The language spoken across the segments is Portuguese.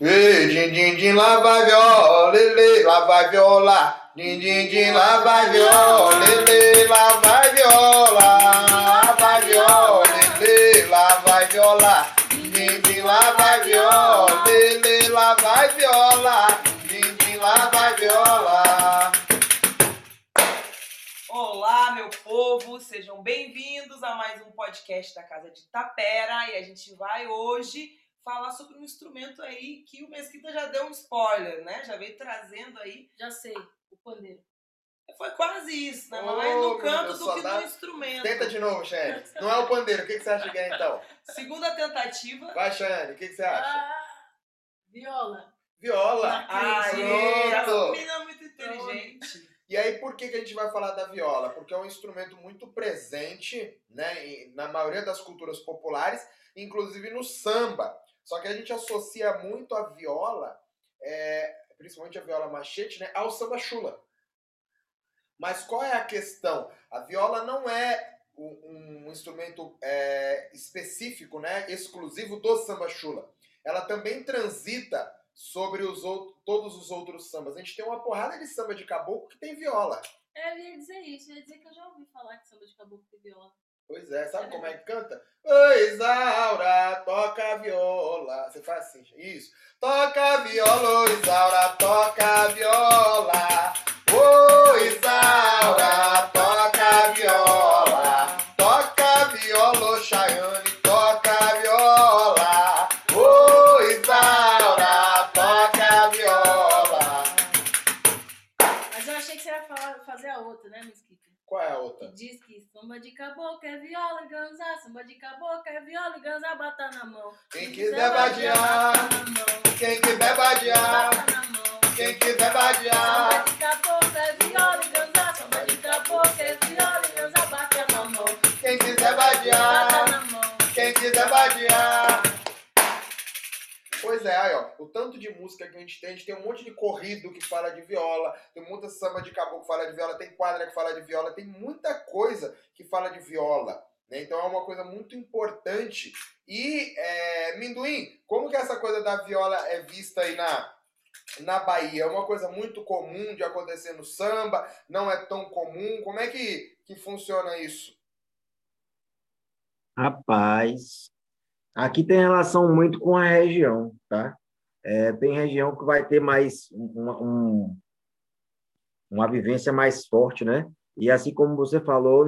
Ei, din, din, din, lá vai viola, lê, lá vai viola. Din, din, din, lá vai viola, lê, lá vai viola. Lá vai viola, lê, lá vai viola. Din, din, lá vai viola, lê, lá vai viola. Din, din, lá vai viola. Olá, meu povo, sejam bem-vindos a mais um podcast da Casa de Tapera. E a gente vai hoje falar sobre um instrumento aí que o Mesquita já deu um spoiler, né? Já veio trazendo aí. Já sei, o pandeiro. Foi quase isso, né? Mas mais no canto Deus, do que dá no instrumento. Tenta de novo, Xane. Não é o pandeiro, o que você acha que é então? Segunda tentativa. Vai, Xane, o que você acha? Ah, viola. Viola? Aê, essa menina é muito inteligente. E aí, por que a gente vai falar da viola? Porque é um instrumento muito presente, né? Na maioria das culturas populares, inclusive no samba. Só que a gente associa muito a viola, principalmente a viola machete, né, ao samba chula. Mas qual é a questão? A viola não é um instrumento específico, né, exclusivo do samba chula. Ela também transita sobre todos os outros sambas. A gente tem uma porrada de samba de caboclo que tem viola. Eu ia dizer isso, eu ia dizer que eu já ouvi falar que samba de caboclo tem viola. Pois é, sabe como é que canta? Oi, Isaura, toca a viola. Você faz assim, isso. Toca a viola, Isaura, toca a viola. Oi, Isaura, toca a viola. Toca a viola, Chayane, toca a viola. Oi, Isaura, toca a viola. Mas eu achei que você ia fazer a outra, né, Mesquita? Qual é a outra? Diz que samba de caboclo é viola e ganzá, samba de caboclo é viola e ganzá, bata na mão. Quem quiser badear, quem quiser badear, quem quiser badear. Samba de caboclo é viola e ganzá, samba de caboclo é viola e ganzá, bata na mão. Quem quiser badear, quem quiser badear. Pois é, aí, ó, o tanto de música que a gente tem um monte de corrido que fala de viola, tem muita samba de caboclo que fala de viola, tem quadra que fala de viola, tem muita coisa que fala de viola, né? Então é uma coisa muito importante. E, Minduim, como que essa coisa da viola é vista aí na Bahia? É uma coisa muito comum de acontecer no samba, não é tão comum? Como é que funciona isso? Rapaz... Aqui tem relação muito com a região, tá? Tem região que vai ter mais uma vivência mais forte, né? E assim como você falou,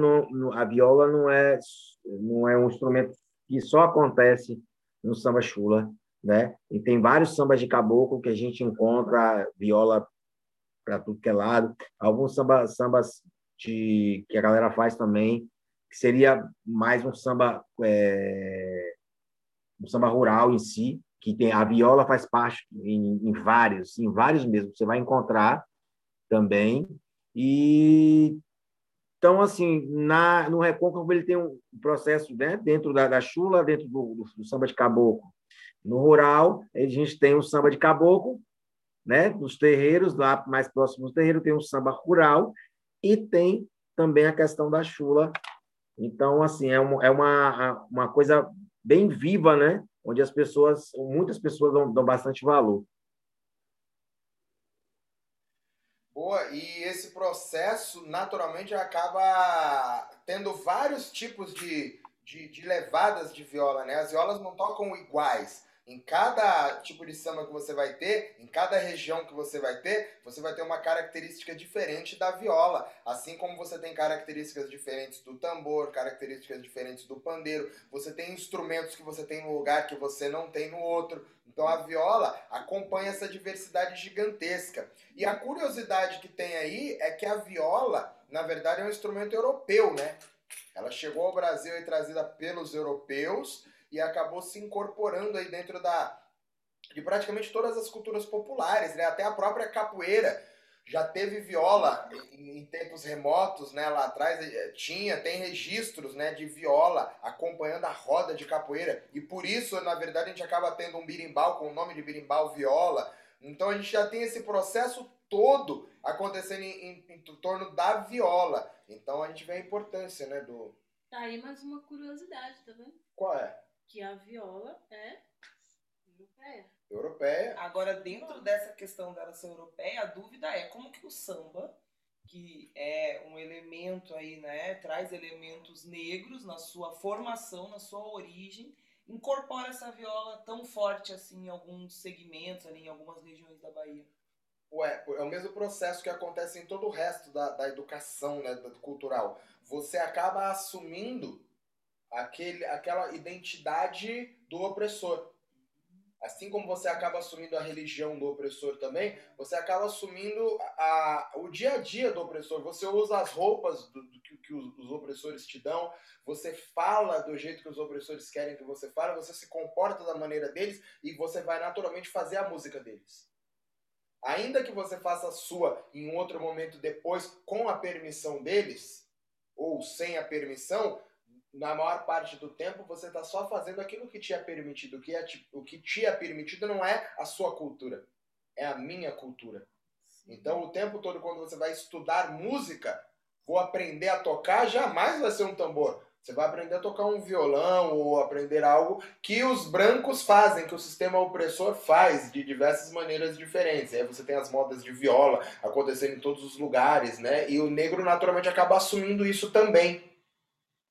a viola não é um instrumento que só acontece no samba chula, né? E tem vários sambas de caboclo que a gente encontra viola para tudo que é lado. Alguns sambas que a galera faz também, que seria mais um samba... o samba rural em si, que tem a viola faz parte em vários mesmo, você vai encontrar também. E então, assim, no Recôncavo ele tem um processo, né, dentro da chula, dentro do samba de caboclo. No rural, a gente tem o samba de caboclo, né, nos terreiros, lá mais próximo do terreiro tem o samba rural e tem também a questão da chula. Então, assim, é uma coisa... bem viva, né? Onde muitas pessoas dão bastante valor. Boa, e esse processo, naturalmente, acaba tendo vários tipos de levadas de viola, né? As violas não tocam iguais. Em cada tipo de samba que você vai ter, em cada região que você vai ter uma característica diferente da viola. Assim como você tem características diferentes do tambor, características diferentes do pandeiro, você tem instrumentos que você tem num lugar que você não tem no outro. Então a viola acompanha essa diversidade gigantesca. E a curiosidade que tem aí é que a viola, na verdade, é um instrumento europeu, né? Ela chegou ao Brasil e trazida pelos europeus, e acabou se incorporando aí dentro de praticamente todas as culturas populares, né? Até a própria capoeira já teve viola em tempos remotos, né? Lá atrás tem registros, né, de viola acompanhando a roda de capoeira. E por isso, na verdade, a gente acaba tendo um birimbau com o nome de birimbau viola. Então a gente já tem esse processo todo acontecendo em torno da viola. Então a gente vê a importância, né, do... Tá aí mais uma curiosidade, tá vendo? Qual é? Que a viola é Europeia. Agora, dentro dessa questão dela ser europeia, a dúvida é como que o samba, que é um elemento aí, né, traz elementos negros na sua formação, na sua origem, incorpora essa viola tão forte assim em alguns segmentos, ali em algumas regiões da Bahia. Ué, é o mesmo processo que acontece em todo o resto da educação, né, cultural. Você acaba assumindo aquela identidade do opressor. Assim como você acaba assumindo a religião do opressor também, você acaba assumindo o dia a dia do opressor. Você usa as roupas que os opressores te dão, você fala do jeito que os opressores querem que você fale, você se comporta da maneira deles e você vai naturalmente fazer a música deles. Ainda que você faça a sua em um outro momento depois, com a permissão deles, ou sem a permissão, na maior parte do tempo você está só fazendo aquilo que te é permitido. O que te é permitido não é a sua cultura, é a minha cultura. Sim. Então o tempo todo, quando você vai estudar música, vou aprender a tocar, jamais vai ser um tambor. Você vai aprender a tocar um violão ou aprender algo que os brancos fazem, que o sistema opressor faz de diversas maneiras diferentes. Aí você tem as modas de viola acontecendo em todos os lugares, né? E o negro naturalmente acaba assumindo isso também.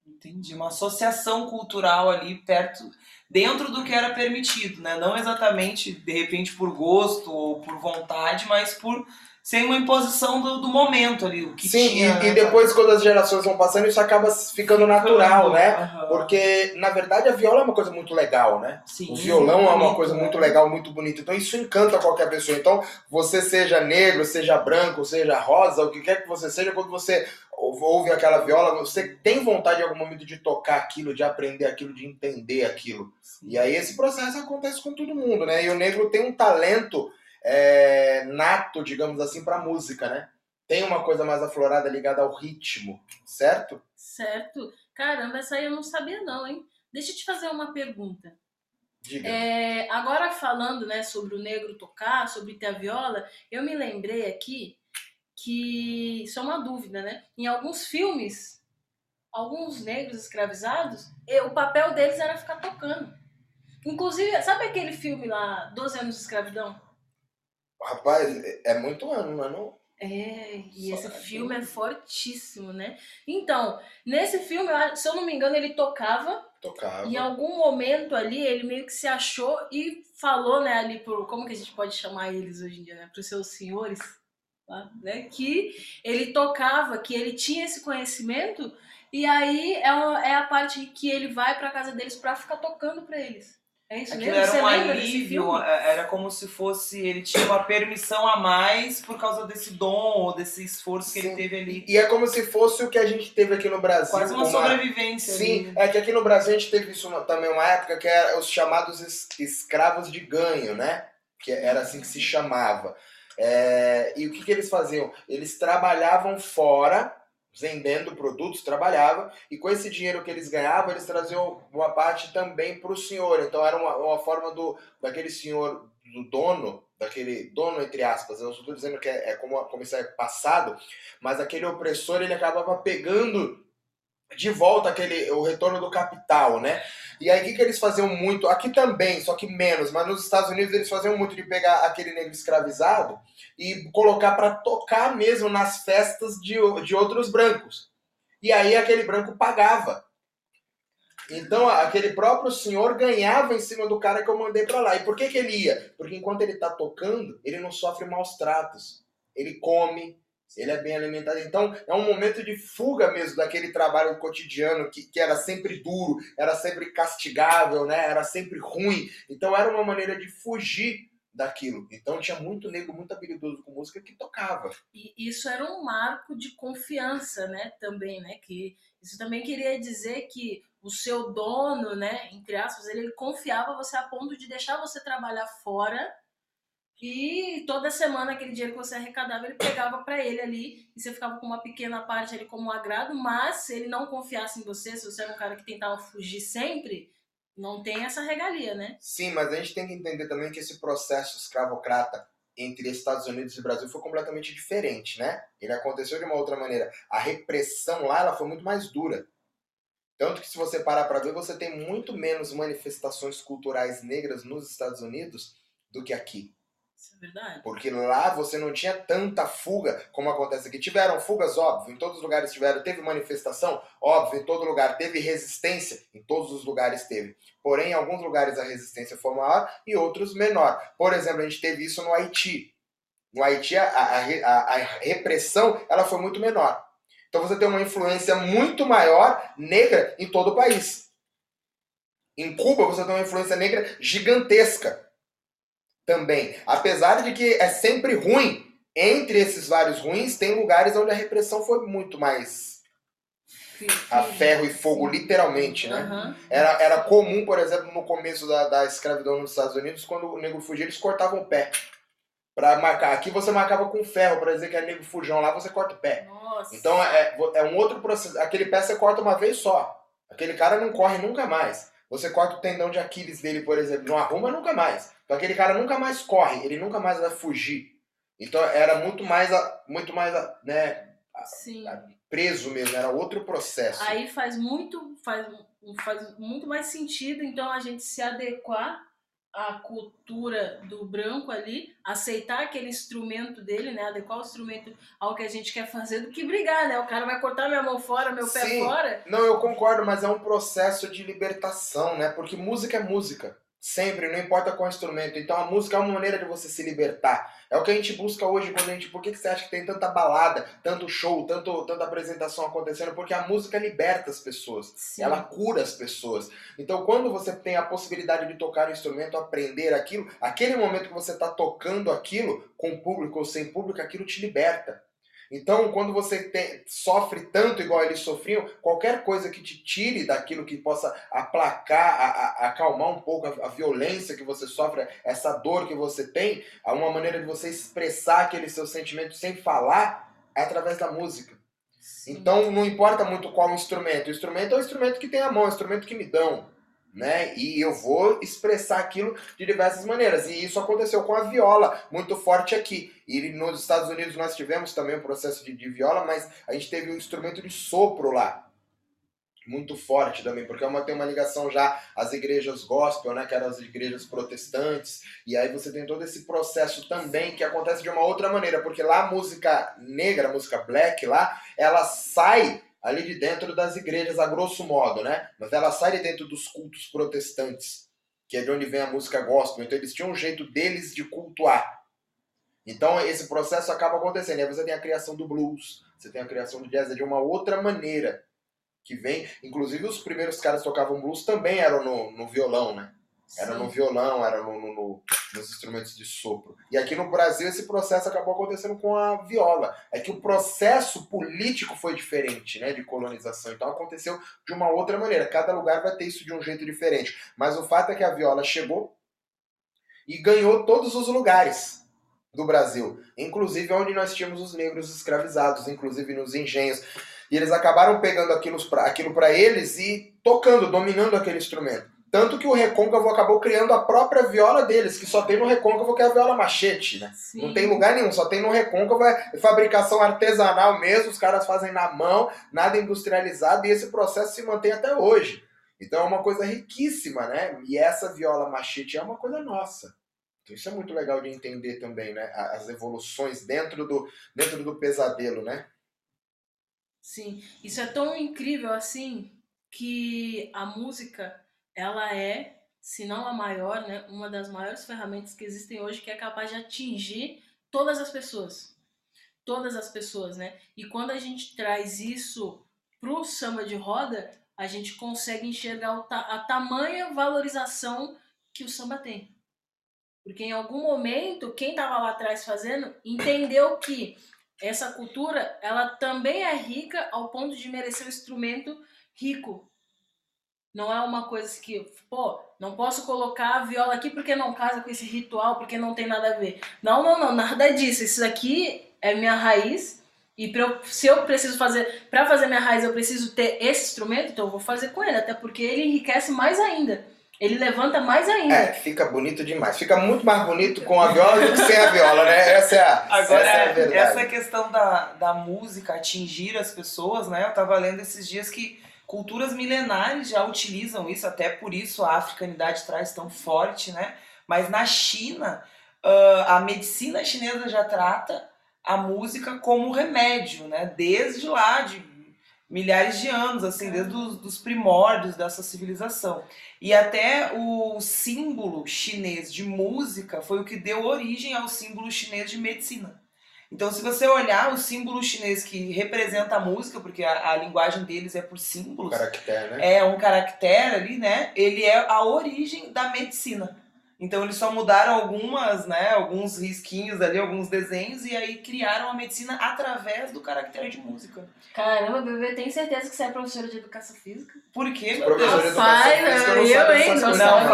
Entendi, uma associação cultural ali perto, dentro do que era permitido, né? Não exatamente, de repente, por gosto ou por vontade, mas por ser uma imposição do momento ali. O que sim, tinha, e depois, quando as gerações vão passando, isso acaba ficando natural, né? Uhum. Porque, na verdade, a viola é uma coisa muito legal, né? Sim, o violão é uma coisa muito legal, muito bonita. Então, isso encanta qualquer pessoa. Então, você seja negro, seja branco, seja rosa, o que quer que você seja, quando você ouve aquela viola, você tem vontade em algum momento de tocar aquilo, de aprender aquilo, de entender aquilo. Sim. E aí esse processo acontece com todo mundo, né? E o negro tem um talento nato, digamos assim, pra música, né? Tem uma coisa mais aflorada ligada ao ritmo, certo? Certo. Caramba, essa aí eu não sabia não, hein? Deixa eu te fazer uma pergunta. Diga. Agora falando, né, sobre o negro tocar, sobre ter a viola, eu me lembrei aqui que, isso é uma dúvida, né? Em alguns filmes, alguns negros escravizados, o papel deles era ficar tocando. Inclusive, sabe aquele filme lá, 12 Anos de Escravidão? Rapaz, é muito ano, não é não? É, e esse filme é fortíssimo, né? Então, nesse filme, se eu não me engano, ele tocava. Em algum momento ali, ele meio que se achou e falou, né, ali, como que a gente pode chamar eles hoje em dia, né? Para os seus senhores. Né, que ele tocava, que ele tinha esse conhecimento, e aí é a parte que ele vai para a casa deles para ficar tocando para eles. É isso mesmo? Era um alívio, era como se fosse, ele tinha uma permissão a mais por causa desse dom ou desse esforço que ele teve ali. E é como se fosse o que a gente teve aqui no Brasil. Quase uma sobrevivência. Sim, ali. É que aqui no Brasil a gente teve isso também uma época, que eram os chamados escravos de ganho, né? Que era assim que se chamava. E o que eles faziam? Eles trabalhavam fora, vendendo produtos, trabalhavam, e com esse dinheiro que eles ganhavam, eles traziam uma parte também para o senhor. Então era uma forma daquele senhor, do dono, daquele dono entre aspas, eu estou dizendo que é como isso é passado, mas aquele opressor, ele acabava pegando de volta o retorno do capital, né? E aí o que eles faziam muito, aqui também, só que menos, mas nos Estados Unidos eles faziam muito de pegar aquele negro escravizado e colocar para tocar mesmo nas festas de outros brancos. E aí aquele branco pagava. Então aquele próprio senhor ganhava em cima do cara que eu mandei para lá. E por que ele ia? Porque enquanto ele tá tocando, ele não sofre maus tratos. Ele come, ele é bem alimentado. Então é um momento de fuga mesmo daquele trabalho cotidiano que era sempre duro, era sempre castigável, né? Era sempre ruim. Então era uma maneira de fugir daquilo. Então tinha muito negro, muito habilidoso com música, que tocava. E isso era um marco de confiança, né? Também, né? Que isso também queria dizer que o seu dono, né? Entre aspas, ele confiava você a ponto de deixar você trabalhar fora. E toda semana, aquele dinheiro que você arrecadava, ele pegava pra ele ali, e você ficava com uma pequena parte ali como um agrado, mas se ele não confiasse em você, se você era um cara que tentava fugir sempre, não tem essa regalia, né? Sim, mas a gente tem que entender também que esse processo escravocrata entre Estados Unidos e Brasil foi completamente diferente, né? Ele aconteceu de uma outra maneira. A repressão lá, ela foi muito mais dura. Tanto que, se você parar para ver, você tem muito menos manifestações culturais negras nos Estados Unidos do que aqui. Isso é verdade. Porque lá você não tinha tanta fuga como acontece aqui. Tiveram fugas, óbvio, em todos os lugares tiveram. Teve manifestação, óbvio, em todo lugar. Teve resistência, em todos os lugares teve. Porém, em alguns lugares a resistência foi maior e outros menor. Por exemplo, a gente teve isso no Haiti. No Haiti, a repressão ela foi muito menor. Então você tem uma influência muito maior negra em todo o país. Em Cuba você tem uma influência negra gigantesca também. Apesar de que é sempre ruim, entre esses vários ruins, tem lugares onde a repressão foi muito mais a ferro e fogo, literalmente, né? Uhum. Era comum, por exemplo, no começo da escravidão nos Estados Unidos, quando o negro fugia, eles cortavam o pé. Pra marcar. Aqui você marcava com ferro, pra dizer que é negro fujão. Lá você corta o pé. Nossa. Então é um outro processo. Aquele pé você corta uma vez só. Aquele cara não corre nunca mais. Você corta o tendão de Aquiles dele, por exemplo. Não arruma nunca mais. Então aquele cara nunca mais corre. Ele nunca mais vai fugir. Então era muito mais né, preso mesmo. Era outro processo. Aí faz muito mais sentido, então, a gente se adequar a cultura do branco ali, aceitar aquele instrumento dele, né? Adequar o instrumento ao que a gente quer fazer, do que brigar, né? O cara vai cortar minha mão fora, meu pé fora. Não, eu concordo, mas é um processo de libertação, né? Porque música é música. Sempre, não importa qual instrumento. Então a música é uma maneira de você se libertar. É o que a gente busca hoje quando a gente... Por que você acha que tem tanta balada, tanto show, tanta apresentação acontecendo? Porque a música liberta as pessoas. Sim. Ela cura as pessoas. Então quando você tem a possibilidade de tocar um instrumento, aprender aquilo, aquele momento que você está tocando aquilo, com público ou sem público, aquilo te liberta. Então, quando você sofre tanto igual eles sofriam, qualquer coisa que te tire daquilo, que possa aplacar, acalmar um pouco a violência que você sofre, essa dor que você tem, há uma maneira de você expressar aquele seu sentimento sem falar, é através da música. Sim. Então, não importa muito qual instrumento. O instrumento é o instrumento que tem a mão, é o instrumento que me dão, né? E eu vou expressar aquilo de diversas maneiras. E isso aconteceu com a viola, muito forte aqui. E nos Estados Unidos nós tivemos também um processo de viola, mas a gente teve um instrumento de sopro lá, muito forte também, porque tem uma ligação já às igrejas gospel, né? Que eram as igrejas protestantes. E aí você tem todo esse processo também que acontece de uma outra maneira, porque lá a música negra, a música black lá, ela sai ali de dentro das igrejas, a grosso modo, né? Mas ela sai de dentro dos cultos protestantes, que é de onde vem a música gospel. Então eles tinham um jeito deles de cultuar. Então esse processo acaba acontecendo. E aí você tem a criação do blues, você tem a criação do jazz, é de uma outra maneira que vem. Inclusive os primeiros caras que tocavam blues também eram no violão, né? Era no violão, era nos instrumentos de sopro. E aqui no Brasil esse processo acabou acontecendo com a viola. É que o processo político foi diferente, né, de colonização. Então aconteceu de uma outra maneira. Cada lugar vai ter isso de um jeito diferente. Mas o fato é que a viola chegou e ganhou todos os lugares do Brasil. Inclusive onde nós tínhamos os negros escravizados, inclusive nos engenhos. E eles acabaram pegando aquilo para eles e tocando, dominando aquele instrumento. Tanto que o Recôncavo acabou criando a própria viola deles, que só tem no Recôncavo, que é a viola machete, né? Sim. Não tem lugar nenhum, só tem no Recôncavo, é fabricação artesanal mesmo, os caras fazem na mão, nada industrializado, e esse processo se mantém até hoje. Então é uma coisa riquíssima, né? E essa viola machete é uma coisa nossa. Então isso é muito legal de entender também, né? As evoluções dentro do pesadelo, né? Sim, isso é tão incrível, assim, que a música... ela é, se não a maior, né, uma das maiores ferramentas que existem hoje, que é capaz de atingir todas as pessoas. Todas as pessoas, né? E quando a gente traz isso pro samba de roda, a gente consegue enxergar a tamanha valorização que o samba tem. Porque em algum momento, quem estava lá atrás fazendo, entendeu que essa cultura, ela também é rica ao ponto de merecer um instrumento rico. Não é uma coisa que, pô, não posso colocar a viola aqui porque não casa com esse ritual, porque não tem nada a ver. Não, nada disso. Isso aqui é minha raiz e se eu preciso fazer, pra fazer minha raiz eu preciso ter esse instrumento, então eu vou fazer com ele, até porque ele enriquece mais ainda. Ele levanta mais ainda. É, fica bonito demais. Fica muito mais bonito com a viola do que sem a viola, né? Essa é a verdade. Essa questão da música atingir as pessoas, né? Eu tava lendo esses dias que Culturas milenares já utilizam isso, até por isso a africanidade traz tão forte, né? Mas na China, a medicina chinesa já trata a música como remédio, né? Desde lá, de milhares de anos, assim, desde os primórdios dessa civilização. E até o símbolo chinês de música foi o que deu origem ao símbolo chinês de medicina. Então, se você olhar o símbolo chinês que representa a música, porque a linguagem deles é por símbolos. Um caractere, né? É um caractere ali, né? Ele é a origem da medicina. Então, eles só mudaram algumas, né? Alguns risquinhos ali, alguns desenhos, e aí criaram a medicina através do caractere de música. Caramba, bebê, tem certeza que você é professora de educação física? Por quê, meu Deus? Professora de educação física não sabe essas coisas. Não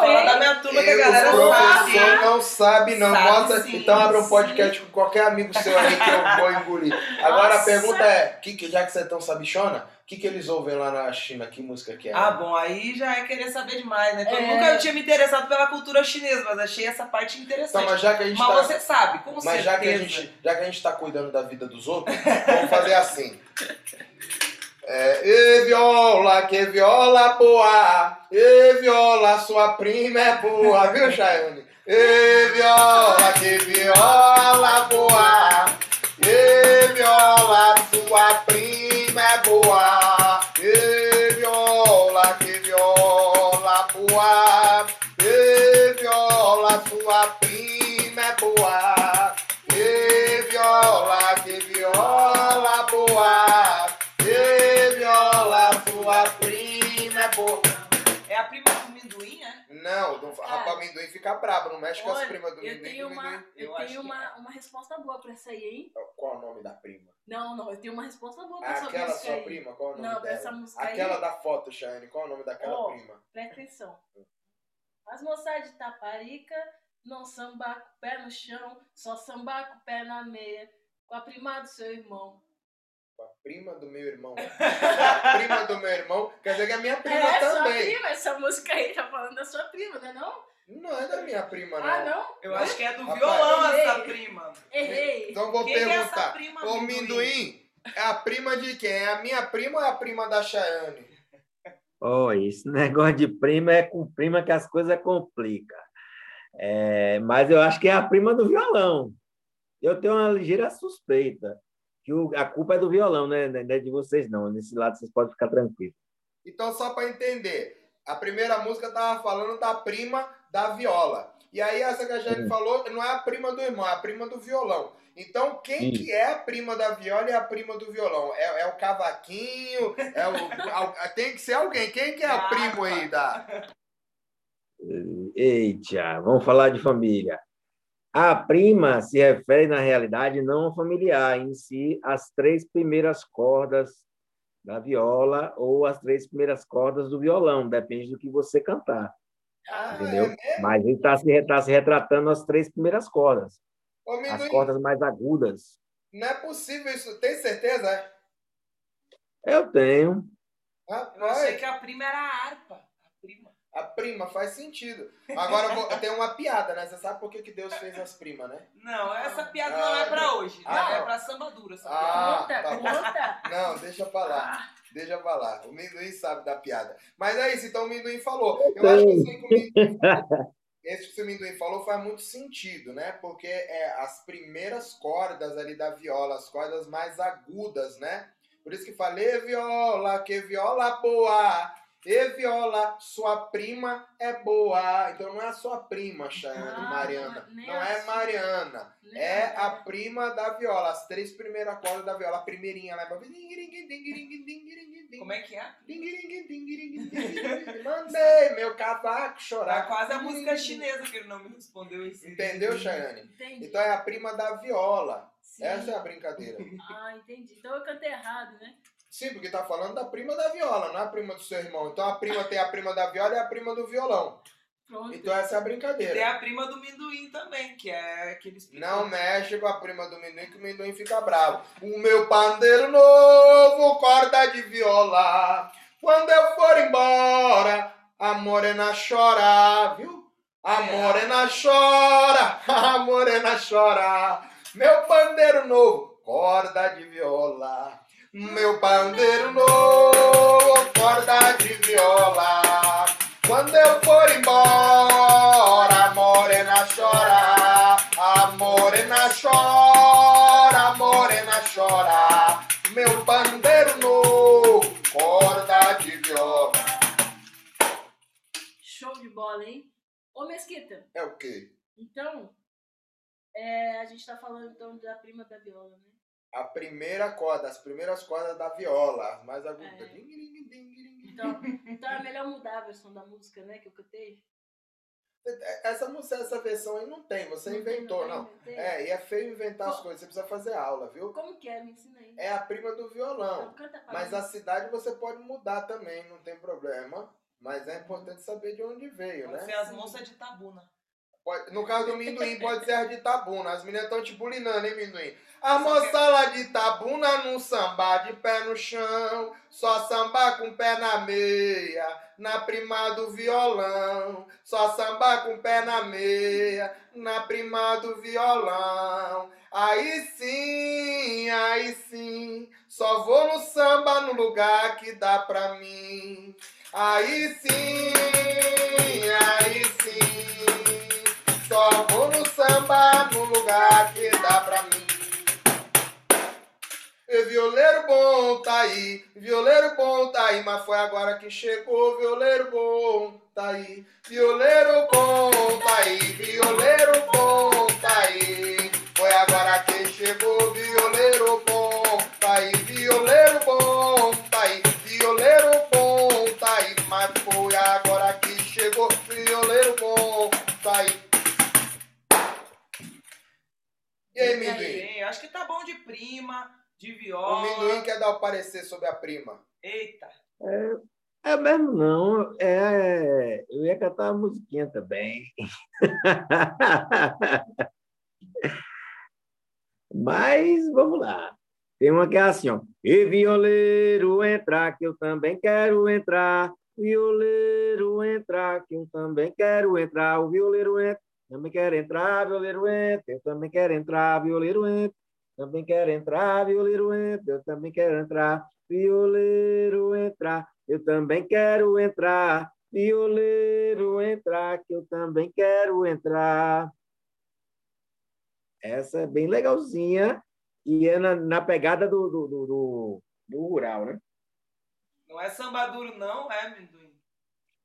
fala da minha turma, que a galera sabe. Professor não sabe, não. Bota, sim, então abre um podcast com qualquer amigo seu aí que eu vou engolir. Agora, nossa, a pergunta é, já que você é tão sabichona, o que eles ouvem lá na China? Que música que é? Ah, bom, aí já é querer saber demais, né? Então, nunca tinha me interessado pela cultura chinesa, mas achei essa parte interessante. Então, mas já que a gente você sabe, com certeza. Mas já que a gente tá cuidando da vida dos outros, vamos fazer assim. E viola, que viola boa, e viola, sua prima é boa, viu, Chayane? E viola, que viola boa, e viola, sua prima é boa, que viola boa, e viola, sua prima é boa, que viola boa, e viola, sua prima é boa. É a prima do amendoim, é? Não, rapaz, o amendoim fica brabo, não mexe com as primas do amendoim. Eu tenho uma resposta boa pra essa aí, hein? Qual o nome da prima? Não, eu tenho uma resposta boa pra essa música. Aquela sua prima, qual o nome dela? Dessa música aí. Aquela da foto, Chayane, qual o nome daquela prima? Presta atenção. As moçadas de Itaparica não samba com o pé no chão, só samba com o pé na meia, com a prima do seu irmão. Com a prima do meu irmão. A prima do meu irmão, quer dizer que é a minha prima também. É sua prima, essa música aí tá falando da sua prima, não é não? Não é da minha prima, não. Ah, não? Eu acho que é do violão, essa prima. Errei. Então vou perguntar. O Minduim é a prima de quem? É a minha prima ou é a prima da Chayane? Esse negócio de prima é com prima que as coisas complicam. Mas eu acho que é a prima do violão. Eu tenho uma ligeira suspeita que a culpa é do violão, né? Não é de vocês, não. Nesse lado vocês podem ficar tranquilos. Então, só para entender, a primeira música estava falando da prima da viola. E aí essa que a Jane falou não é a prima do irmão, é a prima do violão. Então quem que é a prima da viola e a prima do violão? É o cavaquinho? Tem que ser alguém. Quem que é a prima aí da... Eita, vamos falar de família. A prima se refere, na realidade, não ao familiar em si, às três primeiras cordas da viola ou as três primeiras cordas do violão, depende do que você cantar. Entendeu? Mas ele está se retratando as três primeiras cordas. As cordas mais agudas. Não é possível isso. Tem certeza? Eu tenho. Eu achei que a prima era a harpa. A prima faz sentido. Agora tem uma piada, né? Você sabe por que Deus fez as primas, né? Não, essa piada não é pra hoje. É pra samba dura. Conta. Não, deixa eu falar. O Minduim sabe da piada. Mas é isso, então o Minduim falou. Eu acho que isso que o Minduim falou faz muito sentido, né? Porque as primeiras cordas ali da viola, as cordas mais agudas, né? Por isso que falei, viola, que viola boa, e viola, sua prima é boa. Então não é a sua prima, Chayane, Mariana. Não é Mariana. É a prima da viola. As três primeiras cordas da viola. A primeirinha lá. Como é que é? Mandei meu cavaco chorar. É quase a música chinesa que ele não me respondeu isso. Entendeu, Chayane? Entendi. Então é a prima da viola. Sim. Essa é a brincadeira. Entendi. Então eu cantei errado, né? Sim, porque tá falando da prima da viola, não é a prima do seu irmão. Então a prima tem a prima da viola e a prima do violão. Pronto. Então essa é a brincadeira. E tem a prima do Minduim também, que é aquele... Não mexe com a prima do Minduim, que o Minduim fica bravo. O meu pandeiro novo, corda de viola. Quando eu for embora, a morena chora, viu? A morena chora, a morena chora. Meu pandeiro novo, corda de viola. Meu pandeiro novo, corda de viola. Quando eu for embora, a morena chora. A morena chora, a morena chora. Meu pandeiro novo, corda de viola. Show de bola, hein? Ô, Mesquita. É o quê? Então, a gente tá falando então da prima da viola, né? A primeira corda, as primeiras cordas da viola, mais aguda. É. Então é melhor mudar a versão da música, né, que eu cantei. Essa música, essa versão aí não tem, você não inventou, tem, não. Tem, não. E é feio inventar as coisas, você precisa fazer aula, viu? Como que é? Me ensina aí. É a prima do violão, mas a cidade você pode mudar também, não tem problema. Mas é importante saber de onde veio, pode, né? Pode ser as moças de Tabuna. No caso do Minduim, pode ser as de Tabuna. As meninas estão te bulinando, hein, Minduim? A moça lá de Tabuna num samba de pé no chão, só samba com pé na meia, na prima do violão. Só samba com pé na meia, na prima do violão. Aí sim, só vou no samba no lugar que dá pra mim. Aí sim, só vou no samba no lugar que dá pra mim. E violeiro bom tá aí, violeiro bom tá aí, mas foi agora que chegou. Violeiro bom tá aí, violeiro bom tá aí, violeiro bom tá aí, foi agora que chegou. Violeiro bom tá aí, violeiro bom tá aí, violeiro bom tá aí, mas foi agora que chegou. Violeiro bom tá aí. E aí, Minduim? Acho que tá bom de prima, de viola. O Minduim quer dar o parecer sobre a prima. Eita! É mesmo não. Eu ia cantar uma musiquinha também. Mas vamos lá. Tem uma que é assim, ó. E violeiro, entra, que eu também quero entrar. Violeiro, entra, que eu também quero entrar. O violeiro entra. Também quero entrar, violeiro entra, eu também quero entrar, violeiro entra, também quero entrar, violeiro entra, eu também quero entrar, violeiro entrar, eu também quero entrar, violeiro entrar, que eu também quero entrar. Essa é bem legalzinha e é na pegada do rural, né? Não é sambaduro, não, é, Minduim?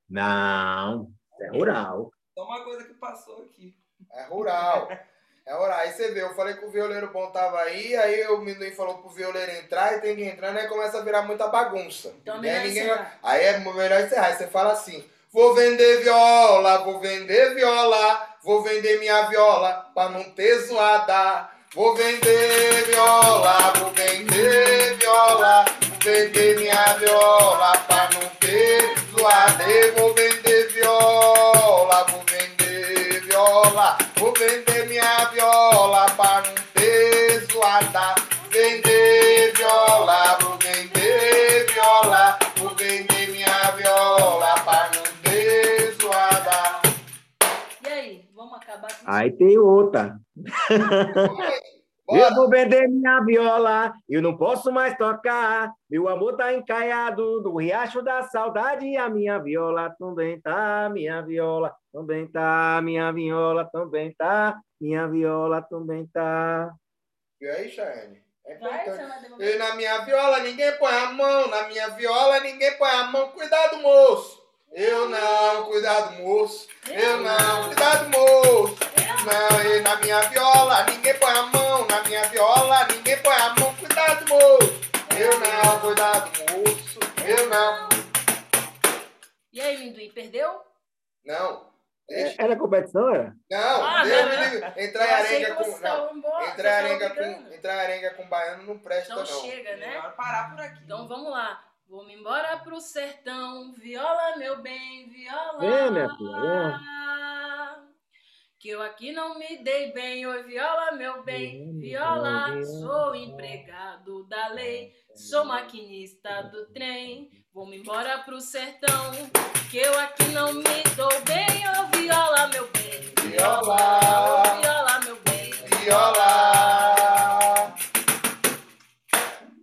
Não, é rural. É uma coisa que passou aqui. É rural. É rural. Aí você vê, eu falei que o violeiro bom tava aí o Minduim falou pro violeiro entrar e tem que entrar, né? Começa a virar muita bagunça. Então, né? Aí é melhor encerrar. Aí você fala assim: vou vender viola, vou vender viola, vou vender minha viola pra não ter zoada. Vou vender viola, vou vender viola, vou vender minha viola pra não ter zoada. Eu vou vender viola, vou vender viola, vou vender minha viola pra não ter zoada. Vender viola, vou vender viola, vou vender minha viola pra não ter zoada. E aí, vamos acabar com isso? Aí tem outra. Eu vou vender minha viola, eu não posso mais tocar. Meu amor tá encaiado no riacho da saudade. A minha viola também tá, minha viola também tá, minha viola também tá, minha viola também tá. E aí, Chayane? E na minha viola ninguém põe a mão, na minha viola ninguém põe a mão. Cuidado, moço. Eu não, cuidado, moço. Eu não, cuidado, moço. Não, e na minha viola ninguém põe a mão, na minha viola ninguém põe a mão. Cuidado, moço. Eu não, cuidado, moço. Eu não. E aí, Minduim, perdeu? Não. Era competição, era? Não, entrar arenga com baiano não presta, não. Então chega, né? Melhor parar por aqui. Então vamos lá. Vou-me embora pro sertão, viola, meu bem, viola. Vem, minha filha, vem. Que eu aqui não me dei bem, oi viola, meu bem, viola. Sou empregado da lei, sou maquinista do trem. Vou-me embora pro sertão, que eu aqui não me dou bem, oi viola, meu bem, viola, viola.